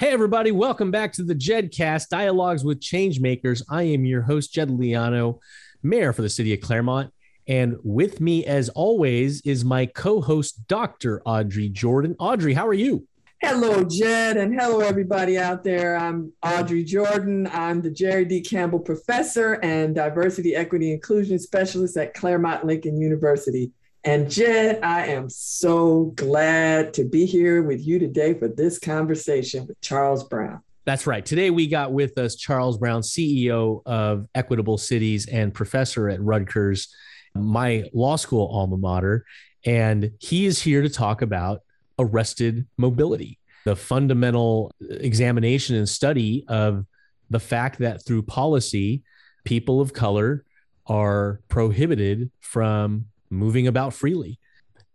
Hey, everybody, welcome back to the JED Cast, Dialogues with Changemakers. I am your host, Jed Leano, mayor for the city of Claremont. And with me, as always, is my co-host, Dr. Audrey Jordan. Audrey, how are you? Hello, Jed, and hello, everybody out there. I'm Audrey Jordan. I'm the Jerry D. Campbell Professor and Diversity, Equity, Inclusion Specialist at Claremont Lincoln University. And Jed, I am so glad to be here with you today for this conversation with Charles Brown. That's right. Today we got with us Charles Brown, CEO of Equitable Cities and professor at Rutgers, my law school alma mater. And he is here to talk about arrested mobility, the fundamental examination and study of the fact that through policy, people of color are prohibited from moving about freely.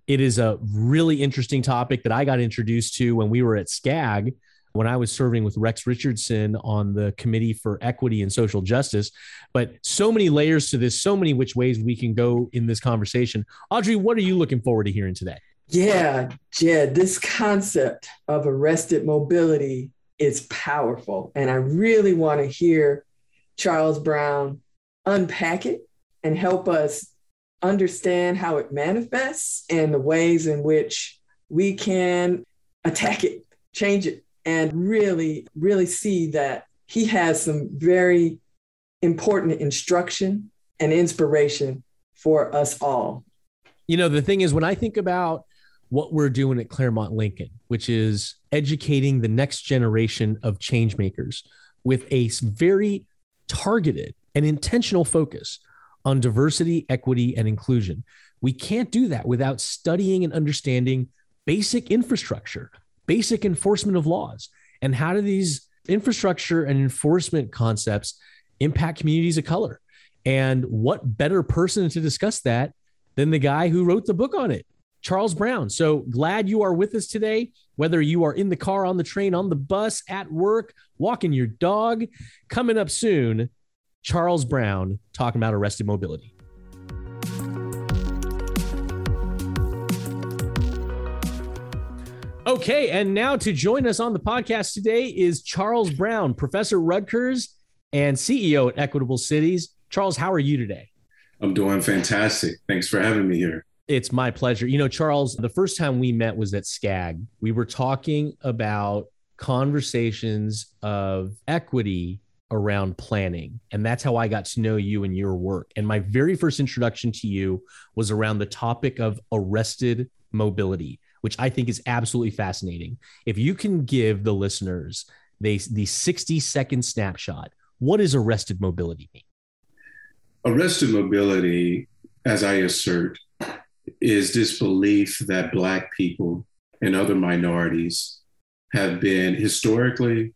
It is a really interesting topic that I got introduced to when we were at SCAG, when I was serving with Rex Richardson on the Committee for Equity and Social Justice. But so many layers to this, so many which ways we can go in this conversation. Audrey, what are you looking forward to hearing today? Yeah, Jed, this concept of arrested mobility is powerful. And I really want to hear Charles Brown unpack it and help us understand how it manifests and the ways in which we can attack it, change it, and really, really see that he has some very important instruction and inspiration for us all. You know, the thing is, when I think about what we're doing at Claremont Lincoln, which is educating the next generation of change makers with a very targeted and intentional focus on diversity, equity, and inclusion. We can't do that without studying and understanding basic infrastructure, basic enforcement of laws, and how do these infrastructure and enforcement concepts impact communities of color? And what better person to discuss that than the guy who wrote the book on it, Charles Brown. So glad you are with us today, whether you are in the car, on the train, on the bus, at work, walking your dog. Coming up soon, Charles Brown talking about arrested mobility. Okay, and now to join us on the podcast today is Charles Brown, Professor Rutgers and CEO at Equitable Cities. Charles, how are you today? I'm doing fantastic. Thanks for having me here. It's my pleasure. You know, Charles, the first time we met was at SCAG. We were talking about conversations of equity around planning. And that's how I got to know you and your work. And my very first introduction to you was around the topic of arrested mobility, which I think is absolutely fascinating. If you can give the listeners the 60-second snapshot, what does arrested mobility mean? Arrested mobility, as I assert, is this belief that Black people and other minorities have been historically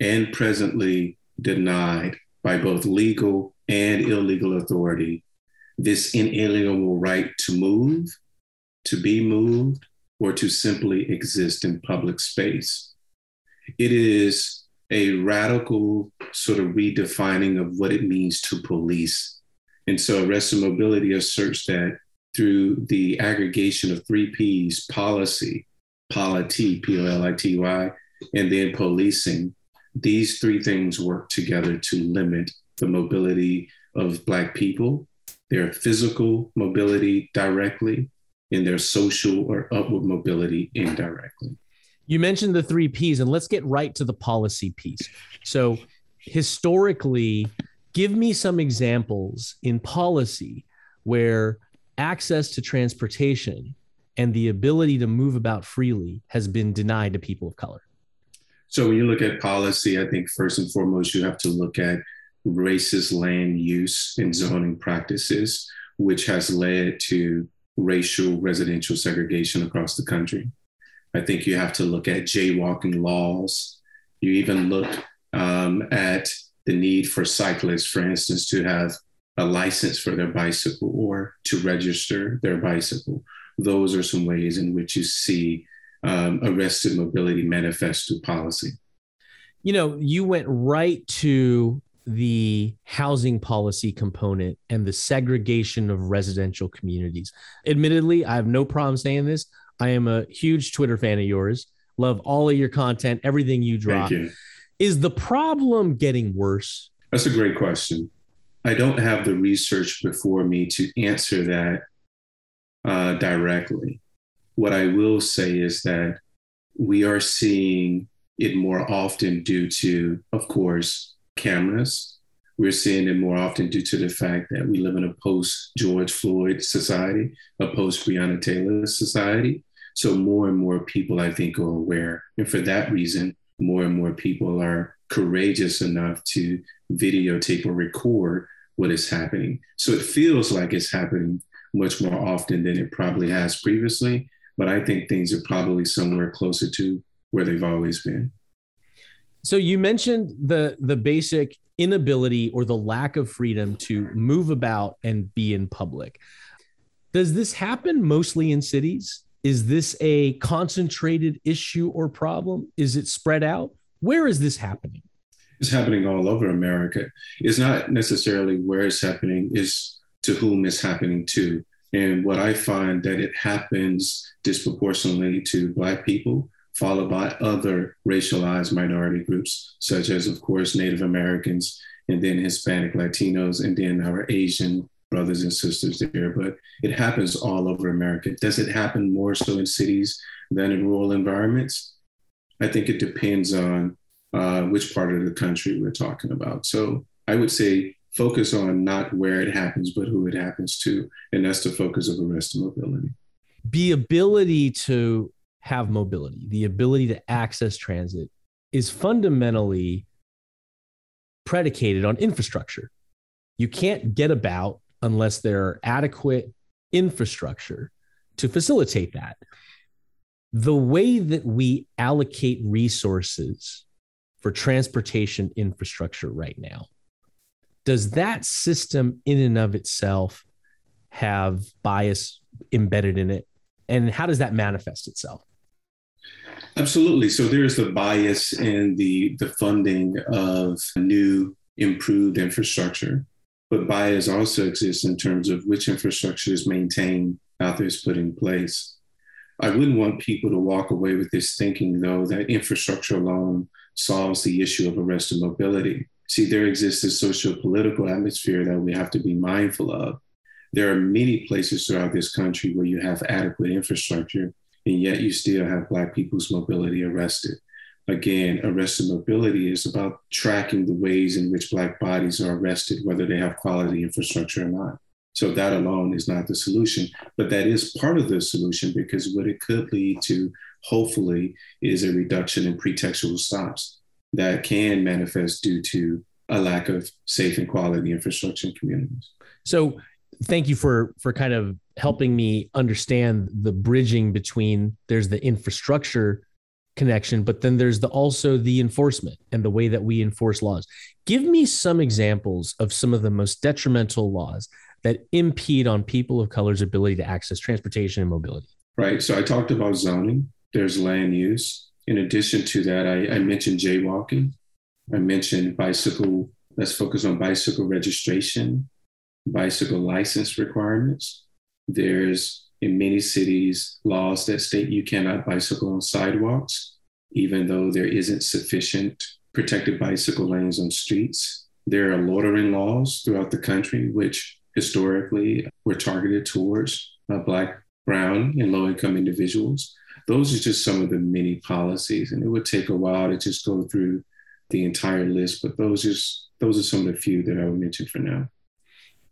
and presently denied by both legal and illegal authority this inalienable right to move, to be moved, or to simply exist in public space. It is a radical sort of redefining of what it means to police. And so arrested mobility asserts that through the aggregation of three Ps, policy, polity, P-O-L-I-T-Y, and then policing, these three things work together to limit the mobility of Black people, their physical mobility directly, and their social or upward mobility indirectly. You mentioned the three Ps, and let's get right to the policy piece. So historically, give me some examples in policy where access to transportation and the ability to move about freely has been denied to people of color. So when you look at policy, I think first and foremost, you have to look at racist land use and zoning practices, which has led to racial residential segregation across the country. I think you have to look at jaywalking laws. You even look at the need for cyclists, for instance, to have a license for their bicycle or to register their bicycle. Those are some ways in which you see arrested mobility manifest through policy. You know, you went right to the housing policy component and the segregation of residential communities. Admittedly, I have no problem saying this. I am a huge Twitter fan of yours. Love all of your content, everything you drop. Thank you. Is the problem getting worse? That's a great question. I don't have the research before me to answer that directly. What I will say is that we are seeing it more often due to, of course, cameras. We're seeing it more often due to the fact that we live in a post-George Floyd society, a post-Breonna Taylor society. So more and more people, I think, are aware. And for that reason, more and more people are courageous enough to videotape or record what is happening. So it feels like it's happening much more often than it probably has previously. But I think things are probably somewhere closer to where they've always been. So you mentioned the basic inability or the lack of freedom to move about and be in public. Does this happen mostly in cities? Is this a concentrated issue or problem? Is it spread out? Where is this happening? It's happening all over America. It's not necessarily where it's happening, it's to whom it's happening to. And what I find that it happens disproportionately to Black people, followed by other racialized minority groups, such as, of course, Native Americans, and then Hispanic Latinos, and then our Asian brothers and sisters there. But it happens all over America. Does it happen more so in cities than in rural environments? I think it depends on which part of the country we're talking about. So I would say focus on not where it happens, but who it happens to. And that's the focus of Arrested Mobility. The ability to have mobility, the ability to access transit is fundamentally predicated on infrastructure. You can't get about unless there are adequate infrastructure to facilitate that. The way that we allocate resources for transportation infrastructure right now, does that system in and of itself have bias embedded in it? And how does that manifest itself? Absolutely. So there's the bias in the funding of new, improved infrastructure, but bias also exists in terms of which infrastructure is maintained after it's put in place. I wouldn't want people to walk away with this thinking, though, that infrastructure alone solves the issue of arrested mobility. See, there exists a socio-political atmosphere that we have to be mindful of. There are many places throughout this country where you have adequate infrastructure, and yet you still have Black people's mobility arrested. Again, arrested mobility is about tracking the ways in which Black bodies are arrested, whether they have quality infrastructure or not. So that alone is not the solution, but that is part of the solution, because what it could lead to, hopefully, is a reduction in pretextual stops that can manifest due to a lack of safe and quality infrastructure in communities. So thank you for kind of helping me understand the bridging between there's the infrastructure connection, but then there's also the enforcement and the way that we enforce laws. Give me some examples of some of the most detrimental laws that impede on people of color's ability to access transportation and mobility. Right. So I talked about zoning. There's land use. In addition to that, I mentioned jaywalking. I mentioned bicycle. Let's focus on bicycle registration, bicycle license requirements. There's, in many cities, laws that state you cannot bicycle on sidewalks, even though there isn't sufficient protected bicycle lanes on streets. There are loitering laws throughout the country, which historically were targeted towards Black, Brown, and low-income individuals. Those are just some of the many policies, and it would take a while to just go through the entire list, but those are some of the few that I would mention for now.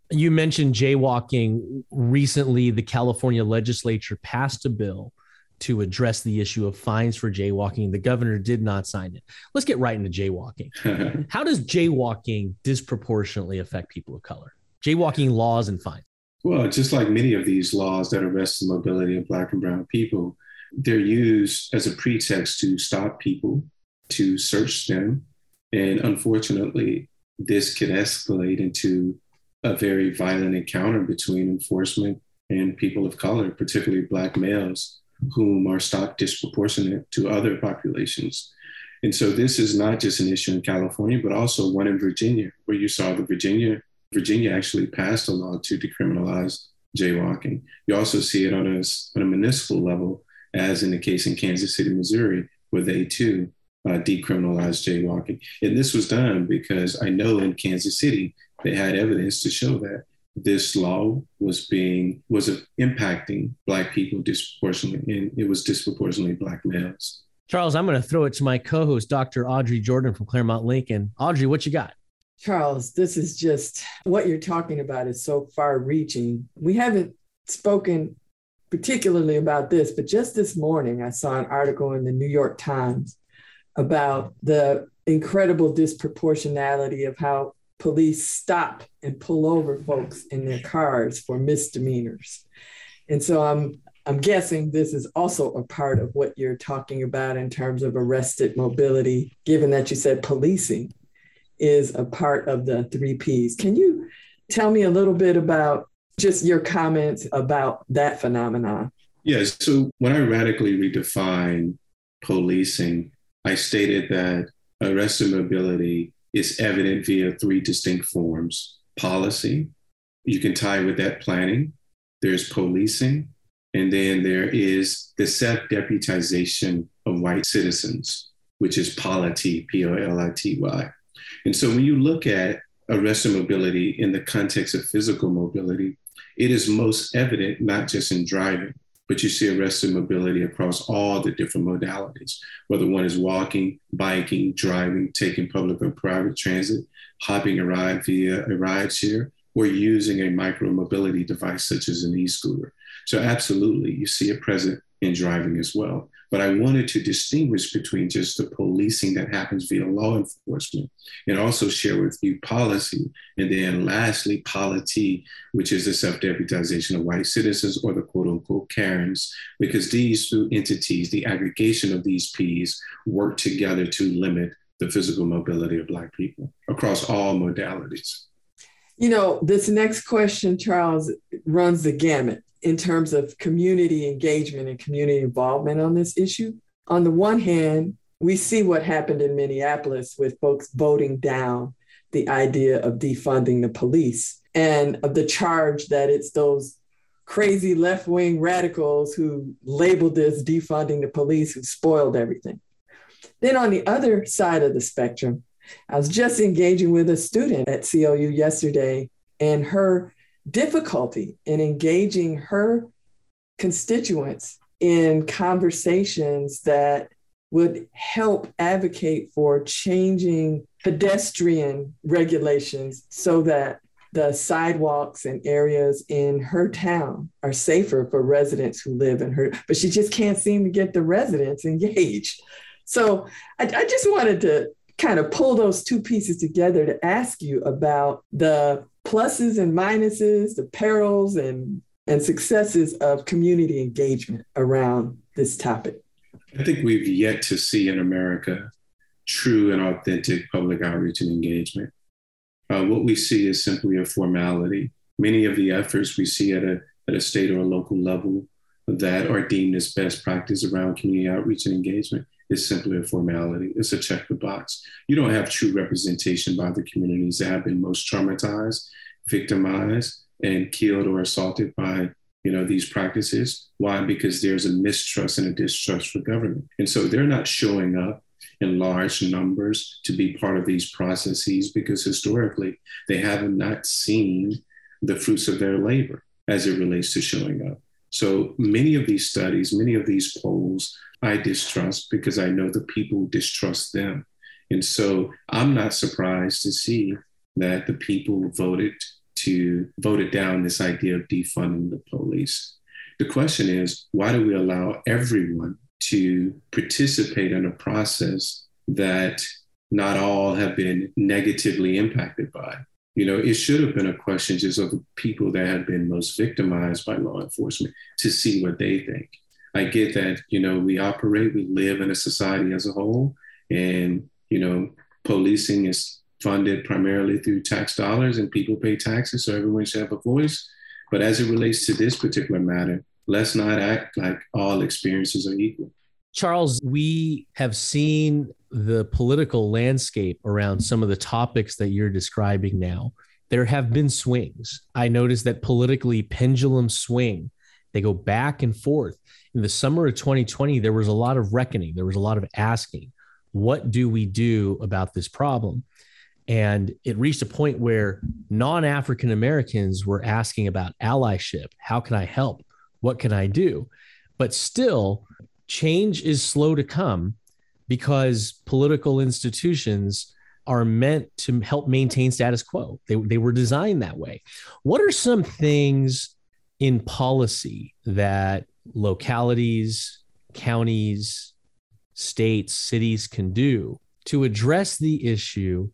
You mentioned jaywalking. Recently, the California legislature passed a bill to address the issue of fines for jaywalking. The governor did not sign it. Let's get right into jaywalking. How does jaywalking disproportionately affect people of color? Jaywalking laws and fines. Well, just like many of these laws that arrest the mobility of Black and Brown people, they're used as a pretext to stop people, to search them. And unfortunately, this could escalate into a very violent encounter between enforcement and people of color, particularly Black males, whom are stopped disproportionate to other populations. And so this is not just an issue in California, but also one in Virginia, where you saw the Virginia actually passed a law to decriminalize jaywalking. You also see it on a municipal level, as in the case in Kansas City, Missouri, where they too decriminalized jaywalking. And this was done because I know in Kansas City, they had evidence to show that this law was impacting Black people disproportionately, and it was disproportionately Black males. Charles, I'm going to throw it to my co-host, Dr. Audrey Jordan from Claremont Lincoln. Audrey, what you got? Charles, this is just, what you're talking about is so far-reaching. We haven't spoken particularly about this, but just this morning, I saw an article in the New York Times about the incredible disproportionality of how police stop and pull over folks in their cars for misdemeanors. And so I'm guessing this is also a part of what you're talking about in terms of arrested mobility, given that you said policing is a part of the 3 Ps. Can you tell me a little bit about just your comments about that phenomenon? Yes. So when I radically redefined policing, I stated that arrested mobility is evident via 3 distinct forms. Policy, you can tie with that planning. There's policing, and then there is the self-deputization of white citizens, which is polity, P-O-L-I-T-Y. And so when you look at arrested mobility in the context of physical mobility, it is most evident not just in driving, but you see arrested mobility across all the different modalities, whether one is walking, biking, driving, taking public and private transit, hopping a ride via a rideshare, or using a micro-mobility device such as an e-scooter. So absolutely, you see it present in driving as well. But I wanted to distinguish between just the policing that happens via law enforcement and also share with you policy. And then lastly, polity, which is the self-deputization of white citizens or the quote unquote Karens, because these two entities, the aggregation of these Ps, work together to limit the physical mobility of Black people across all modalities. You know, this next question, Charles, runs the gamut in terms of community engagement and community involvement on this issue. On the one hand, we see what happened in Minneapolis with folks voting down the idea of defunding the police and of the charge that it's those crazy left-wing radicals who labeled this defunding the police who spoiled everything. Then on the other side of the spectrum, I was just engaging with a student at COU yesterday, and her difficulty in engaging her constituents in conversations that would help advocate for changing pedestrian regulations so that the sidewalks and areas in her town are safer for residents who live in her, but she just can't seem to get the residents engaged. So I just wanted to kind of pull those two pieces together to ask you about the pluses and minuses, the perils and successes of community engagement around this topic. I think we've yet to see in America true and authentic public outreach and engagement. What we see is simply a formality. Many of the efforts we see at a state or a local level that are deemed as best practice around community outreach and engagement is simply a formality. It's a check the box. You don't have true representation by the communities that have been most traumatized, victimized, and killed or assaulted by, these practices. Why? Because there's a mistrust and a distrust for government. And so they're not showing up in large numbers to be part of these processes because historically they have not seen the fruits of their labor as it relates to showing up. So many of these studies, many of these polls, I distrust because I know the people distrust them. And so I'm not surprised to see that the people voted down this idea of defunding the police. The question is, why do we allow everyone to participate in a process that not all have been negatively impacted by? It should have been a question just of the people that have been most victimized by law enforcement to see what they think. I get that, we live in a society as a whole, and, policing is funded primarily through tax dollars and people pay taxes, so everyone should have a voice. But as it relates to this particular matter, let's not act like all experiences are equal. Charles, we have seen the political landscape around some of the topics that you're describing now. There have been swings. I noticed that politically pendulum swing They go back and forth. In the summer of 2020, there was a lot of reckoning. There was a lot of asking, what do we do about this problem? And it reached a point where non-African Americans were asking about allyship. How can I help? What can I do? But still, change is slow to come because political institutions are meant to help maintain status quo. They were designed that way. What are some things in policy that localities, counties, states, cities can do to address the issue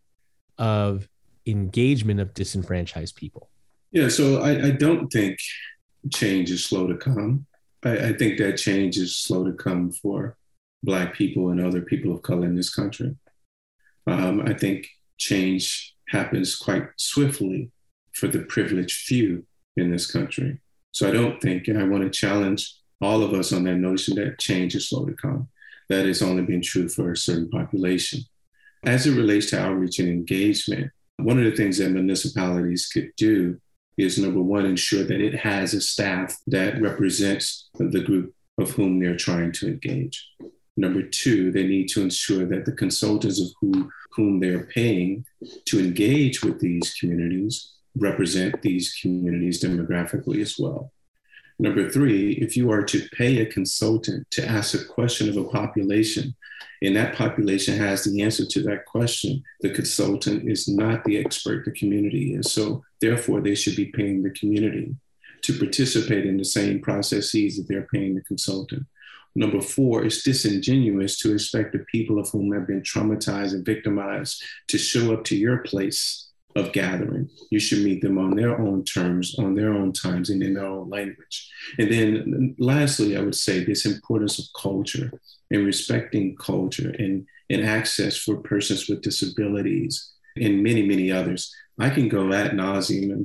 of engagement of disenfranchised people? Yeah, so I don't think change is slow to come. I think that change is slow to come for Black people and other people of color in this country. I think change happens quite swiftly for the privileged few in this country. So I don't think, and I want to challenge all of us on that notion that change is slow to come. That has only been true for a certain population. As it relates to outreach and engagement, one of the things that municipalities could do is, number one, ensure that it has a staff that represents the group of whom they're trying to engage. Number two, they need to ensure that the consultants of whom they're paying to engage with these communities represent these communities demographically as well. Number three, if you are to pay a consultant to ask a question of a population, and that population has the answer to that question, the consultant is not the expert, the community is. So therefore, they should be paying the community to participate in the same processes that they're paying the consultant. Number four, it's disingenuous to expect the people of whom have been traumatized and victimized to show up to your place of gathering. You should meet them on their own terms, on their own times, and in their own language. And then lastly, I would say this importance of culture and respecting culture and access for persons with disabilities and many, many others. I can go ad nauseum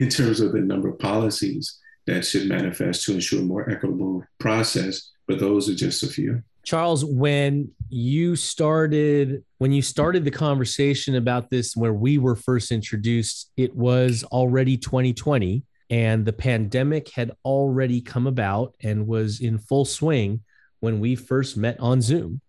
in terms of the number of policies that should manifest to ensure a more equitable process, but those are just a few. Charles, when you started the conversation about this, where we were first introduced, it was already 2020 and the pandemic had already come about and was in full swing when we first met on Zoom.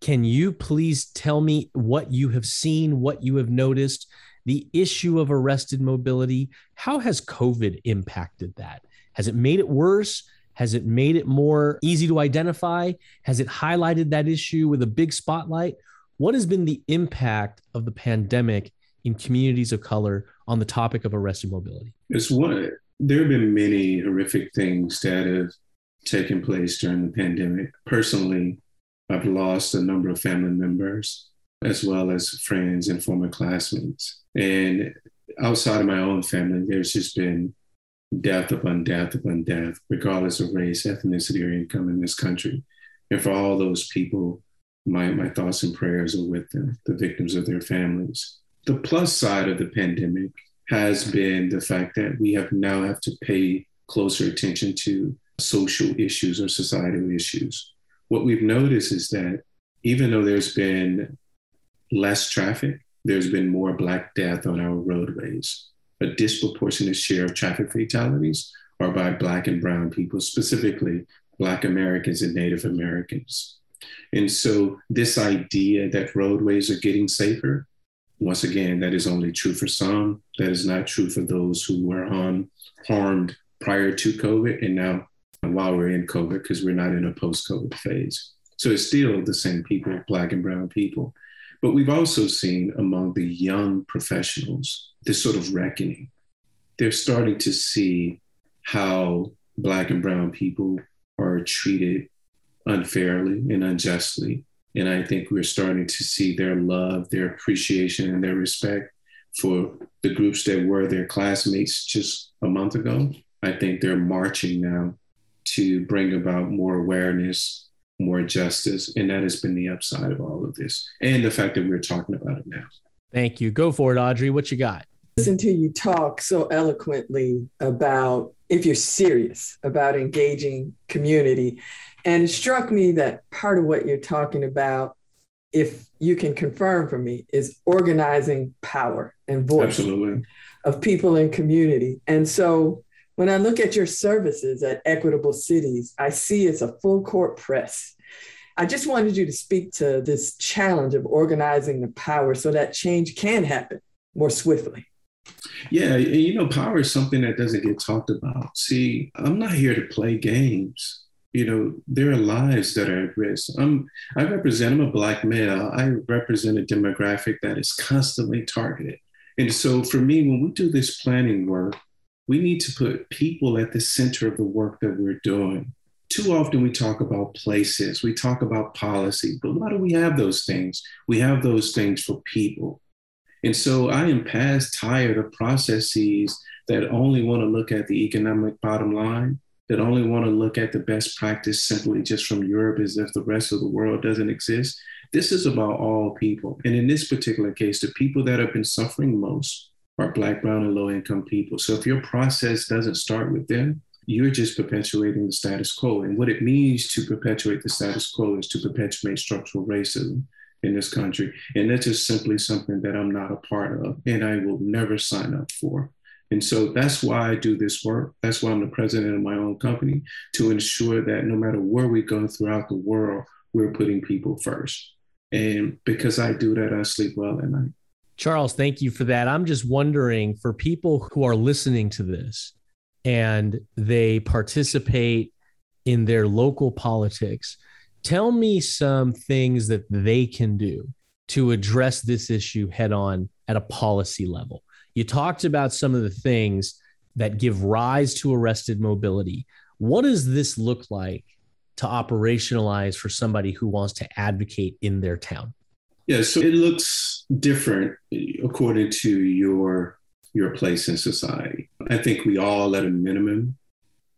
Can you please tell me what you have seen, what you have noticed, the issue of arrested mobility? How has COVID impacted that? Has it made it worse? Has it made it more easy to identify? Has it highlighted that issue with a big spotlight? What has been the impact of the pandemic in communities of color on the topic of arrested mobility? There have been many horrific things that have taken place during the pandemic. Personally, I've lost a number of family members, as well as friends and former classmates. And outside of my own family, there's just been death upon death upon death, regardless of race, ethnicity, or income in this country. And for all those people, my thoughts and prayers are with them, the victims of their families. The plus side of the pandemic has been the fact that we now have to pay closer attention to social issues or societal issues. What we've noticed is that even though there's been less traffic, there's been more Black death on our roadways. A disproportionate share of traffic fatalities are by Black and brown people, specifically Black Americans and Native Americans. And so this idea that roadways are getting safer, once again, that is only true for some. That is not true for those who were harmed prior to COVID and now while we're in COVID, because we're not in a post-COVID phase. So it's still the same people, Black and brown people. But we've also seen among the young professionals this sort of reckoning. They're starting to see how Black and brown people are treated unfairly and unjustly. And I think we're starting to see their love, their appreciation, and their respect for the groups that were their classmates just a month ago. I think they're marching now to bring about more awareness, more justice. And that has been the upside of all of this and the fact that we're talking about it now. Thank you. Go for it, Audrey. What you got? Listen to you talk so eloquently about if you're serious about engaging community. And it struck me that part of what you're talking about, if you can confirm for me, is organizing power and voice. Absolutely. Of people in community. And so When I look at your services at Equitable Cities, I see it's a full court press. I just wanted you to speak to this challenge of organizing the power so that change can happen more swiftly. Yeah, you know, power is something that doesn't get talked about. See, I'm not here to play games. You know, there are lives that are at risk. I'm a Black male. I represent a demographic that is constantly targeted. And so for me, when we do this planning work, we need to put people at the center of the work that we're doing. Too often we talk about places, we talk about policy, but why do we have those things? We have those things for people. And so I am past tired of processes that only want to look at the economic bottom line, that only want to look at the best practice simply just from Europe as if the rest of the world doesn't exist. This is about all people. And in this particular case, the people that have been suffering most are Black, brown, and low-income people. So if your process doesn't start with them, you're just perpetuating the status quo. And what it means to perpetuate the status quo is to perpetuate structural racism in this country. And that's just simply something that I'm not a part of and I will never sign up for. And so that's why I do this work. That's why I'm the president of my own company, to ensure that no matter where we go throughout the world, we're putting people first. And because I do that, I sleep well at night. Charles, thank you for that. I'm just wondering, for people who are listening to this and they participate in their local politics, tell me some things that they can do to address this issue head on at a policy level. You talked about some of the things that give rise to arrested mobility. What does this look like to operationalize for somebody who wants to advocate in their town? Yeah, so it looks different according to your place in society. I think we all, at a minimum,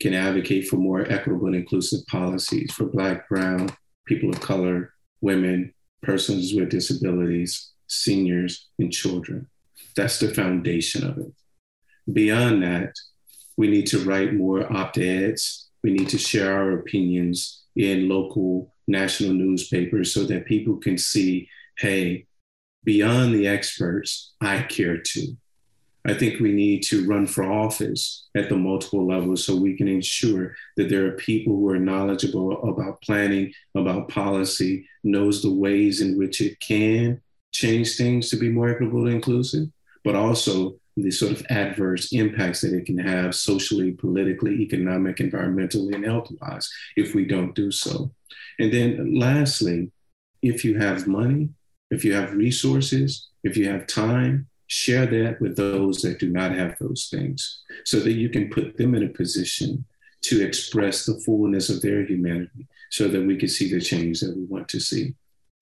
can advocate for more equitable and inclusive policies for Black, brown, people of color, women, persons with disabilities, seniors, and children. That's the foundation of it. Beyond that, we need to write more op-eds. We need to share our opinions in local, national newspapers so that people can see, hey, beyond the experts, I care too. I think we need to run for office at the multiple levels so we can ensure that there are people who are knowledgeable about planning, about policy, knows the ways in which it can change things to be more equitable and inclusive, but also the sort of adverse impacts that it can have socially, politically, economic, environmentally, and health-wise if we don't do so. And then lastly, if you have money, if you have resources, if you have time, share that with those that do not have those things so that you can put them in a position to express the fullness of their humanity so that we can see the change that we want to see.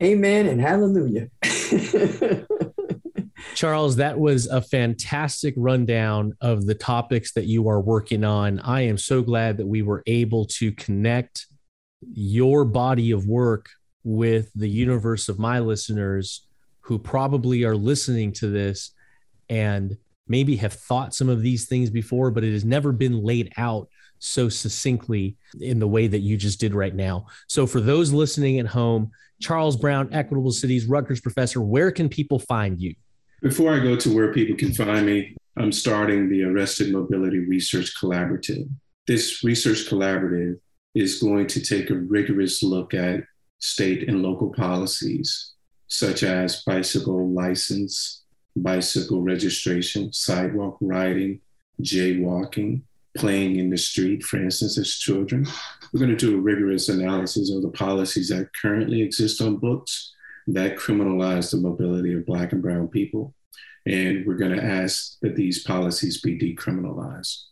Amen and hallelujah. Charles, that was a fantastic rundown of the topics that you are working on. I am so glad that we were able to connect your body of work with the universe of my listeners who probably are listening to this and maybe have thought some of these things before, but it has never been laid out so succinctly in the way that you just did right now. So for those listening at home, Charles Brown, Equitable Cities, Rutgers professor, where can people find you? Before I go to where people can find me, I'm starting the Arrested Mobility Research Collaborative. This research collaborative is going to take a rigorous look at state and local policies, such as bicycle license, bicycle registration, sidewalk riding, jaywalking, playing in the street, for instance, as children. We're going to do a rigorous analysis of the policies that currently exist on books that criminalize the mobility of Black and brown people. And we're going to ask that these policies be decriminalized.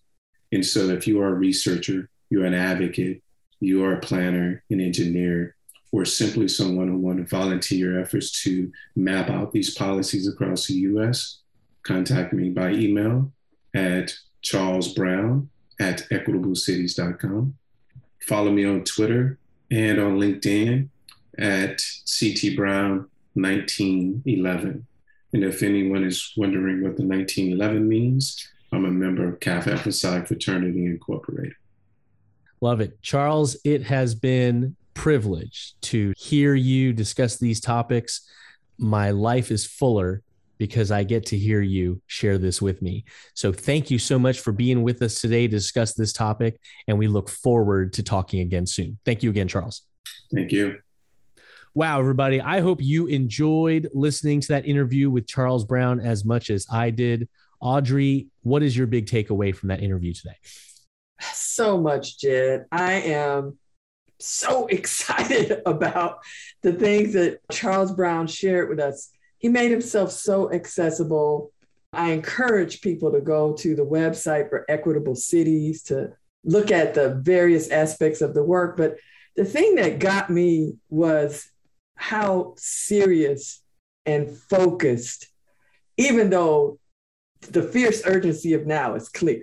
And so if you are a researcher, you're an advocate, you are a planner, an engineer, or simply someone who wants to volunteer efforts to map out these policies across the U.S., contact me by email at charlesbrown@equitableCities.com. Follow me on Twitter and on LinkedIn at CTBrown1911. And if anyone is wondering what the 1911 means, I'm a member of Kappa Alpha Psi Fraternity Incorporated. Love it. Charles, it has been privileged to hear you discuss these topics. My life is fuller because I get to hear you share this with me. So thank you so much for being with us today to discuss this topic, and we look forward to talking again soon. Thank you again, Charles. Thank you. Wow, everybody. I hope you enjoyed listening to that interview with Charles Brown as much as I did. Audrey, what is your big takeaway from that interview today? So much, Jed. I am so excited about the things that Charles Brown shared with us. He made himself so accessible. I encourage people to go to the website for Equitable Cities to look at the various aspects of the work. But the thing that got me was how serious and focused, even though the fierce urgency of now is clear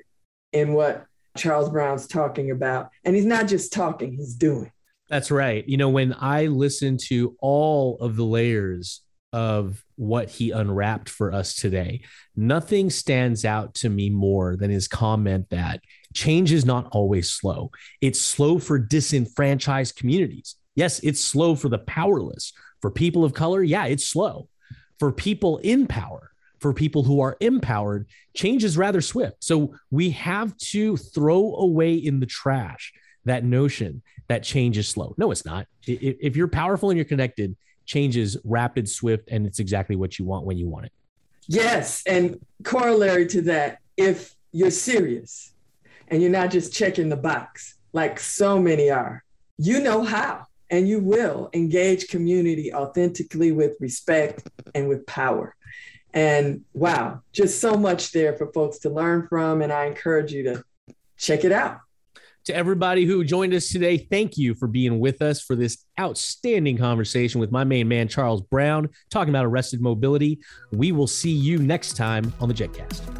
in what Charles Brown's talking about. And he's not just talking, he's doing. That's right. You know, when I listened to all of the layers of what he unwrapped for us today, nothing stands out to me more than his comment that change is not always slow. It's slow for disenfranchised communities. Yes, it's slow for the powerless. For people of color, yeah, it's slow. For people in power, for people who are empowered, change is rather swift. So we have to throw away in the trash that notion that change is slow. No, it's not. If you're powerful and you're connected, change is rapid, swift, and it's exactly what you want when you want it. Yes, and corollary to that, if you're serious and you're not just checking the box like so many are, you know how, and you will engage community authentically with respect and with power. And wow, just so much there for folks to learn from. And I encourage you to check it out. To everybody who joined us today, thank you for being with us for this outstanding conversation with my main man, Charles Brown, talking about arrested mobility. We will see you next time on the JED Cast.